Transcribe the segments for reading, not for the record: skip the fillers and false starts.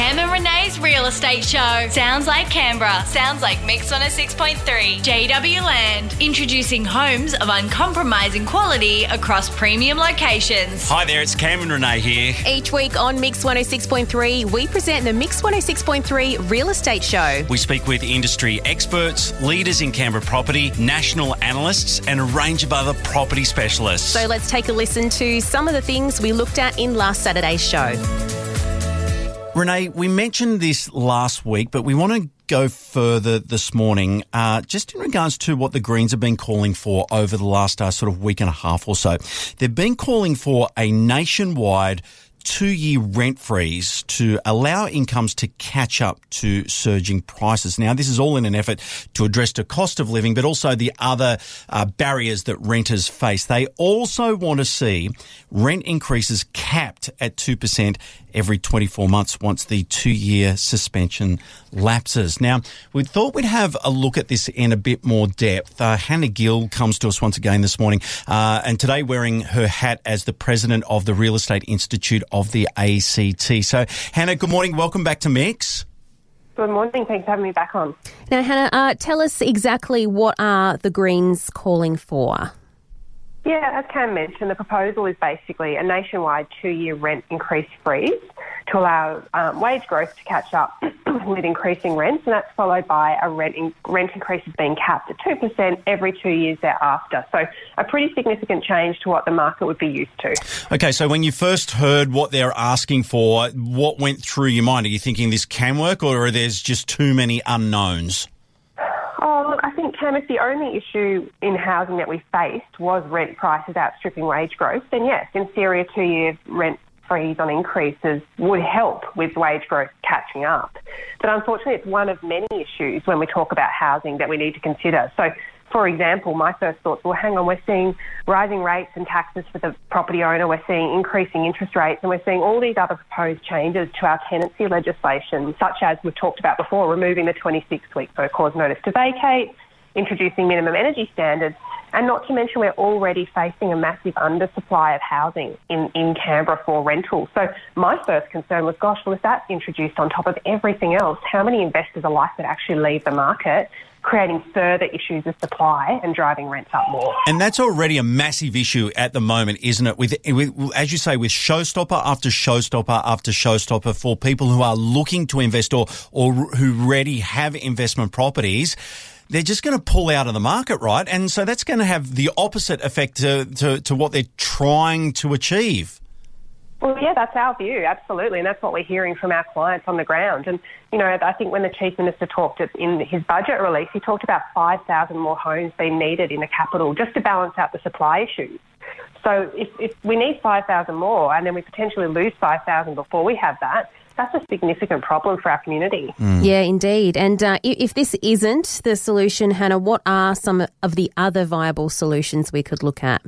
Cam and Renee's Real Estate Show. Sounds like Canberra. Sounds like Mix 106.3. JW Land. Introducing homes of uncompromising quality across premium locations. Hi there, it's Cam and Renee here. Each week on Mix 106.3, we present the Mix 106.3 Real Estate Show. We speak with industry experts, leaders in Canberra property, national analysts, and a range of other property specialists. So let's take a listen to some of the things we looked at in last Saturday's show. Renee, we mentioned this last week, but we want to go further this morning, just in regards to what the Greens have been calling for over the last sort of week and a half or so. They've been calling for a nationwide two-year rent freeze to allow incomes to catch up to surging prices. Now, this is all in an effort to address the cost of living, but also the other barriers that renters face. They also want to see rent increases capped at 2% every 24 months once the two-year suspension lapses. Now, we thought we'd have a look at this in a bit more depth. Hannah Gill comes to us once again this morning, and today wearing her hat as the president of the Real Estate Institute of the ACT. So, Hannah, good morning. Welcome back to Mix. Good morning. Thanks for having me back on. Now, Hannah, tell us exactly what are the Greens calling for? Yeah, as Cam mentioned, the proposal is basically a nationwide two-year rent increase freeze to allow wage growth to catch up with increasing rents, and that's followed by a rent increase being capped at 2% every 2 years thereafter. So a pretty significant change to what the market would be used to. Okay, so when you first heard what they're asking for, what went through your mind? Are you thinking this can work, or are there just too many unknowns? Oh, look, I think, Cam, if the only issue in housing that we faced was rent prices outstripping wage growth, then yes, in theory, a two-year rent freeze on increases would help with wage growth catching up. But unfortunately, it's one of many issues when we talk about housing that we need to consider. So, for example, my first thoughts were, hang on, we're seeing rising rates and taxes for the property owner, we're seeing increasing interest rates, and we're seeing all these other proposed changes to our tenancy legislation, such as we've talked about before, removing the 26-week cause notice to vacate, introducing minimum energy standards, and not to mention we're already facing a massive undersupply of housing in Canberra for rental. So my first concern was, gosh, well, if that's introduced on top of everything else, how many investors are likely to actually leave the market, creating further issues of supply and driving rents up more? And that's already a massive issue at the moment, isn't it? With as you say, with showstopper after showstopper after showstopper for people who are looking to invest or who already have investment properties, they're just going to pull out of the market, right? And so that's going to have the opposite effect to what they're trying to achieve. Well, yeah, that's our view, absolutely, and that's what we're hearing from our clients on the ground. And, you know, I think when the Chief Minister talked in his budget release, he talked about 5,000 more homes being needed in the capital just to balance out the supply issues. So if we need 5,000 more and then we potentially lose 5,000 before we have that, that's a significant problem for our community. Mm. Yeah, indeed. And if this isn't the solution, Hannah, what are some of the other viable solutions we could look at?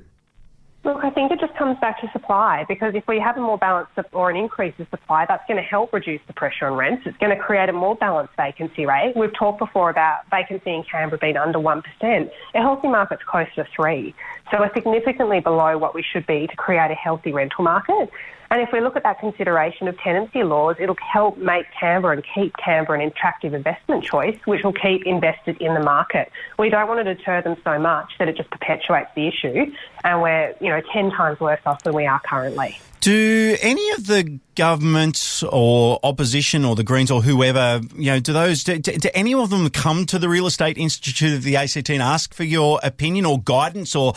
Look, I think it just comes back to supply, because if we have a more balanced or an increase in supply, that's going to help reduce the pressure on rents. It's going to create a more balanced vacancy rate. We've talked before about vacancy in Canberra being under 1%. A healthy market's close to 3%. So we're significantly below what we should be to create a healthy rental market. And if we look at that consideration of tenancy laws, it'll help make Canberra and keep Canberra an attractive investment choice, which will keep investors in the market. We don't want to deter them so much that it just perpetuates the issue and we're, 10 times worse off than we are currently. Do any of the governments or opposition or the Greens or whoever, do any of them come to the Real Estate Institute of the ACT and ask for your opinion or guidance or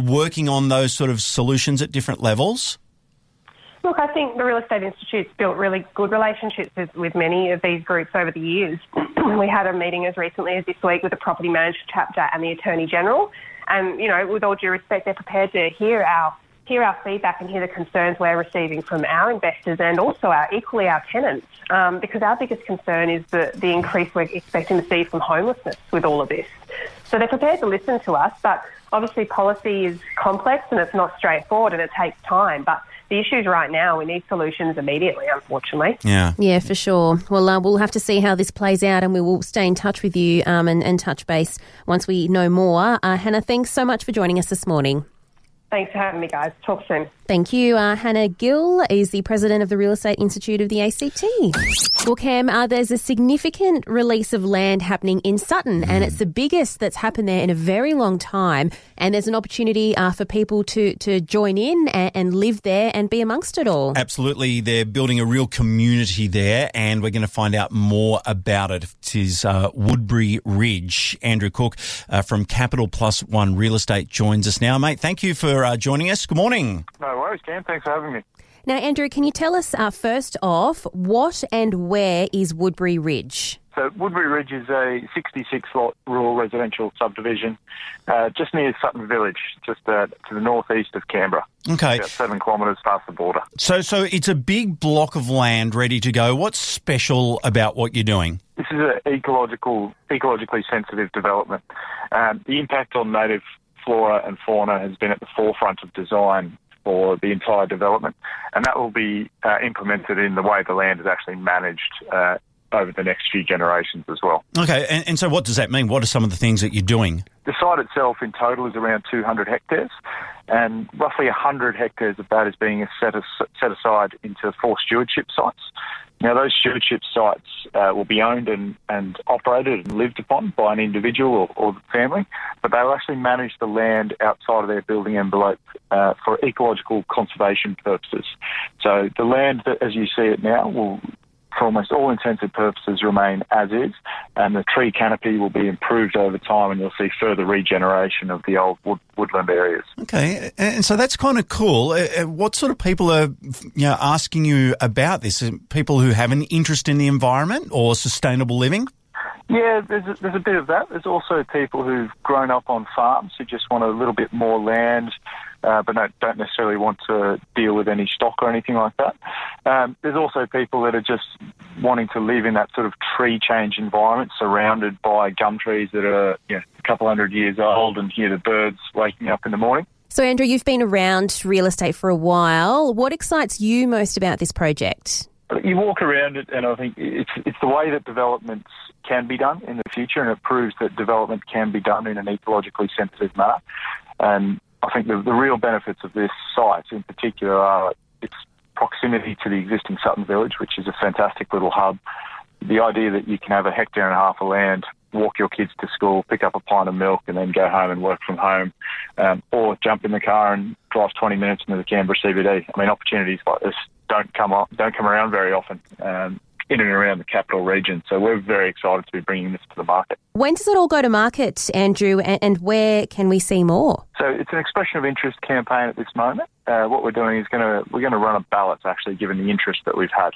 working on those sort of solutions at different levels? Look, I think the Real Estate Institute's built really good relationships with many of these groups over the years. We had a meeting as recently as this week with the Property Manager Chapter and the Attorney General. And, with all due respect, they're prepared to hear our feedback and hear the concerns we're receiving from our investors and also equally our tenants, because our biggest concern is the increase we're expecting to see from homelessness with all of this. So they're prepared to listen to us, but obviously policy is complex and it's not straightforward and it takes time. But the issues right now, we need solutions immediately, unfortunately. Yeah, for sure. Well, we'll have to see how this plays out and we will stay in touch with you and touch base once we know more. Hannah, thanks so much for joining us this morning. Thanks for having me, guys. Talk soon. Thank you. Hannah Gill is the president of the Real Estate Institute of the ACT. Well, Cam, there's a significant release of land happening in Sutton, and it's the biggest that's happened there in a very long time. And there's an opportunity for people to join in and live there and be amongst it all. Absolutely. They're building a real community there, and we're going to find out more about it. It is Woodbury Ridge. Andrew Cook from Capital Plus One Real Estate joins us now. Mate, thank you for joining us. Good morning. No worries, Cam. Thanks for having me. Now, Andrew, can you tell us first off, what and where is Woodbury Ridge? So Woodbury Ridge is a 66-lot rural residential subdivision just near Sutton Village, just to the northeast of Canberra. Okay. About 7 kilometres past the border. So it's a big block of land ready to go. What's special about what you're doing? This is an ecologically sensitive development. The impact on native flora and fauna has been at the forefront of design for the entire development, and that will be implemented in the way the land is actually managed over the next few generations as well. Okay, and so what does that mean? What are some of the things that you're doing? The site itself in total is around 200 hectares, and roughly 100 hectares of that is being set aside into 4 stewardship sites. Now, those stewardship sites will be owned and operated and lived upon by an individual or the family, but they'll actually manage the land outside of their building envelope for ecological conservation purposes. So the land, that, as you see it now, will, for almost all intents and purposes, remain as is, and the tree canopy will be improved over time, and you'll see further regeneration of the old woodland areas. Okay, and so that's kind of cool. What sort of people are asking you about this? People who have an interest in the environment or sustainable living? Yeah, there's a bit of that. There's also people who've grown up on farms who just want a little bit more land, but don't necessarily want to deal with any stock or anything like that. There's also people that are just wanting to live in that sort of tree change environment, surrounded by gum trees that are a couple hundred years old, and hear the birds waking up in the morning. So, Andrew, you've been around real estate for a while. What excites you most about this project? You walk around it, and I think it's the way that developments can be done in the future, and it proves that development can be done in an ecologically sensitive manner. And I think the real benefits of this site in particular are its proximity to the existing Sutton Village, which is a fantastic little hub. The idea that you can have 1.5 hectares of land, walk your kids to school, pick up a pint of milk and then go home and work from home, or jump in the car and drive 20 minutes into the Canberra CBD. I mean, opportunities like this don't come around very often in and around the capital region. So we're very excited to be bringing this to the market. When does it all go to market, Andrew, and where can we see more? So it's an expression of interest campaign at this moment. What we're doing is we're going to run a ballot, actually, given the interest that we've had.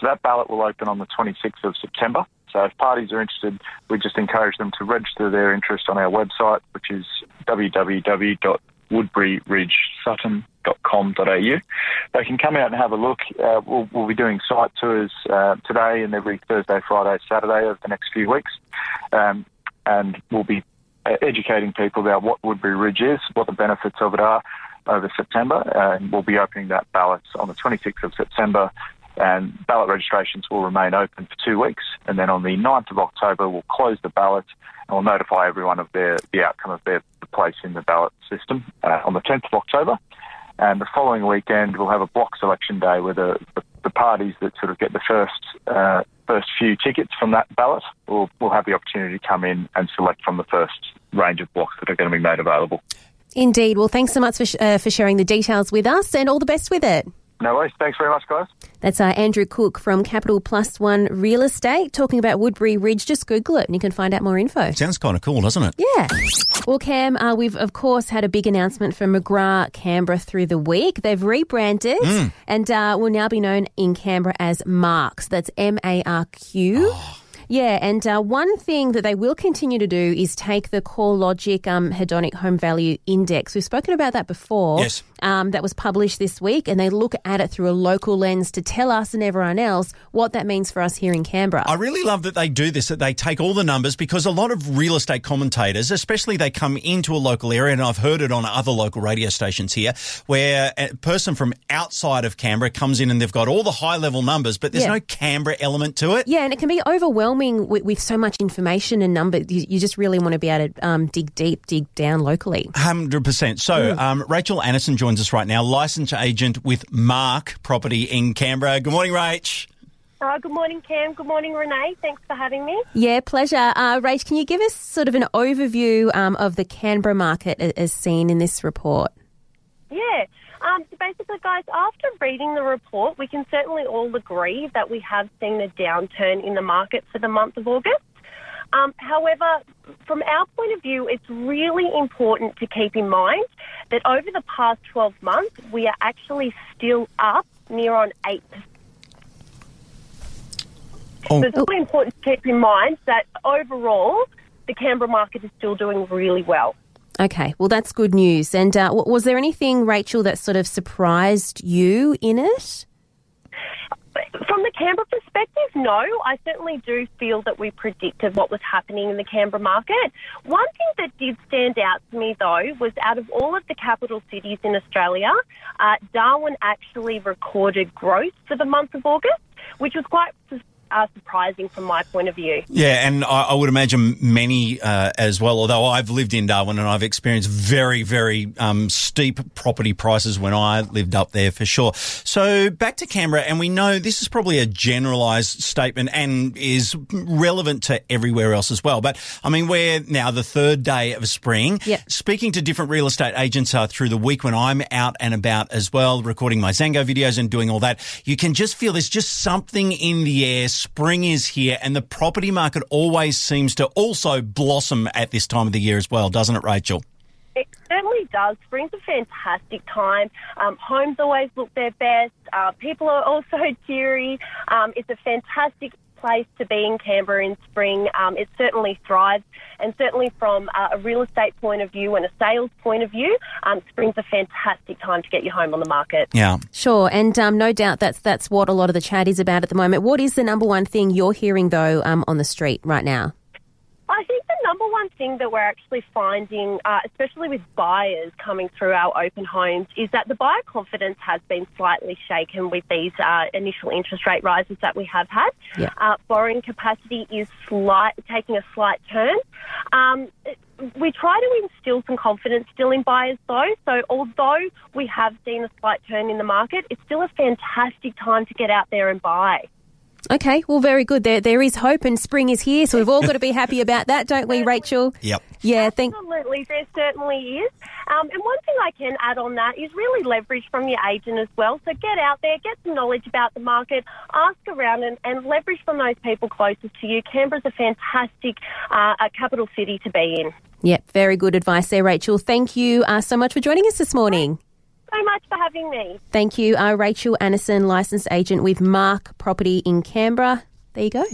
So that ballot will open on the 26th of September. So if parties are interested, we just encourage them to register their interest on our website, which is www.woodburyridgesutton.com.au. They can come out and have a look. We'll be doing site tours today and every Thursday, Friday, Saturday over the next few weeks. And we'll be educating people about what Woodbury Ridge is, what the benefits of it are over September. And we'll be opening that ballot on the 26th of September. And ballot registrations will remain open for 2 weeks. And then on the 9th of October, we'll close the ballot and we'll notify everyone of the outcome of their place in the ballot system on the 10th of October. And the following weekend, we'll have a block selection day where the parties that sort of get the first few tickets from that ballot will have the opportunity to come in and select from the first range of blocks that are going to be made available. Indeed. Well, thanks so much for sharing the details with us, and all the best with it. No worries. Thanks very much, guys. That's Andrew Cook from Capital Plus One Real Estate talking about Woodbury Ridge. Just Google it and you can find out more info. Sounds kind of cool, doesn't it? Yeah. Well, Cam, we've, of course, had a big announcement from McGrath Canberra through the week. They've rebranded and will now be known in Canberra as MARQ. That's MARQ. Oh. Yeah, and one thing that they will continue to do is take the CoreLogic Hedonic Home Value Index. We've spoken about that before. Yes. That was published this week, and they look at it through a local lens to tell us and everyone else what that means for us here in Canberra. I really love that they do this, that they take all the numbers, because a lot of real estate commentators, especially they come into a local area, and I've heard it on other local radio stations here, where a person from outside of Canberra comes in and they've got all the high-level numbers, but there's no Canberra element to it. Yeah, and it can be overwhelming overwhelming with so much information and numbers. You just really want to be able to dig deep, dig down locally. 100%. So Rachel Anasson joins us right now, licensed agent with MARQ Property in Canberra. Good morning, Rach. Good morning, Cam. Good morning, Renee. Thanks for having me. Yeah, pleasure. Rach, can you give us sort of an overview of the Canberra market as seen in this report? Yeah. So basically, guys, after reading the report, we can certainly all agree that we have seen a downturn in the market for the month of August. However, from our point of view, it's really important to keep in mind that over the past 12 months, we are actually still up near on 8%. So it's really important to keep in mind that overall, the Canberra market is still doing really well. Okay, well, that's good news. And was there anything, Rachel, that sort of surprised you in it? From the Canberra perspective, no. I certainly do feel that we predicted what was happening in the Canberra market. One thing that did stand out to me, though, was out of all of the capital cities in Australia, Darwin actually recorded growth for the month of August, which was quite surprising from my point of view. Yeah, and I would imagine many as well, although I've lived in Darwin and I've experienced very, very steep property prices when I lived up there for sure. So back to Canberra, and we know this is probably a generalised statement and is relevant to everywhere else as well. But, I mean, we're now the third day of spring. Yep. Speaking to different real estate agents through the week when I'm out and about as well, recording my Zango videos and doing all that, you can just feel there's just something in the air. Spring is here, and the property market always seems to also blossom at this time of the year as well, doesn't it, Rachel? It certainly does. Spring's a fantastic time. Homes always look their best. People are also cheery. It's a fantastic place to be in Canberra in spring. It certainly thrives, and certainly from a real estate point of view and a sales point of view, spring's a fantastic time to get your home on the market. Yeah, sure, and no doubt that's what a lot of the chat is about at the moment. What is the number one thing you're hearing though on the street right now? I think the number one thing that we're actually finding, especially with buyers coming through our open homes, is that the buyer confidence has been slightly shaken with these initial interest rate rises that we have had. Yeah. Borrowing capacity is taking a slight turn. We try to instill some confidence still in buyers though, so although we have seen a slight turn in the market, it's still a fantastic time to get out there and buy. Okay, well, very good. There is hope and spring is here, so we've all got to be happy about that, don't we, Rachel? Yep. Yeah, absolutely, there certainly is. And one thing I can add on that is really leverage from your agent as well. So get out there, get some knowledge about the market, ask around and leverage from those people closest to you. Canberra's a fantastic capital city to be in. Yep, very good advice there, Rachel. Thank you so much for joining us this morning. So much for having me. Thank you. Rachel Anasson, licensed agent with MARQ Property in Canberra. There you go.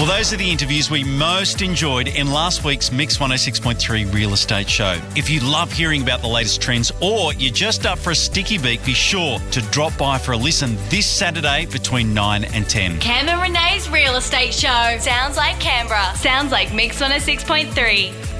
Well, those are the interviews we most enjoyed in last week's Mix 106.3 Real Estate Show. If you love hearing about the latest trends or you're just up for a sticky beak, be sure to drop by for a listen this Saturday between 9 and 10. Cam and Renee's Real Estate Show. Sounds like Canberra. Sounds like Mix 106.3.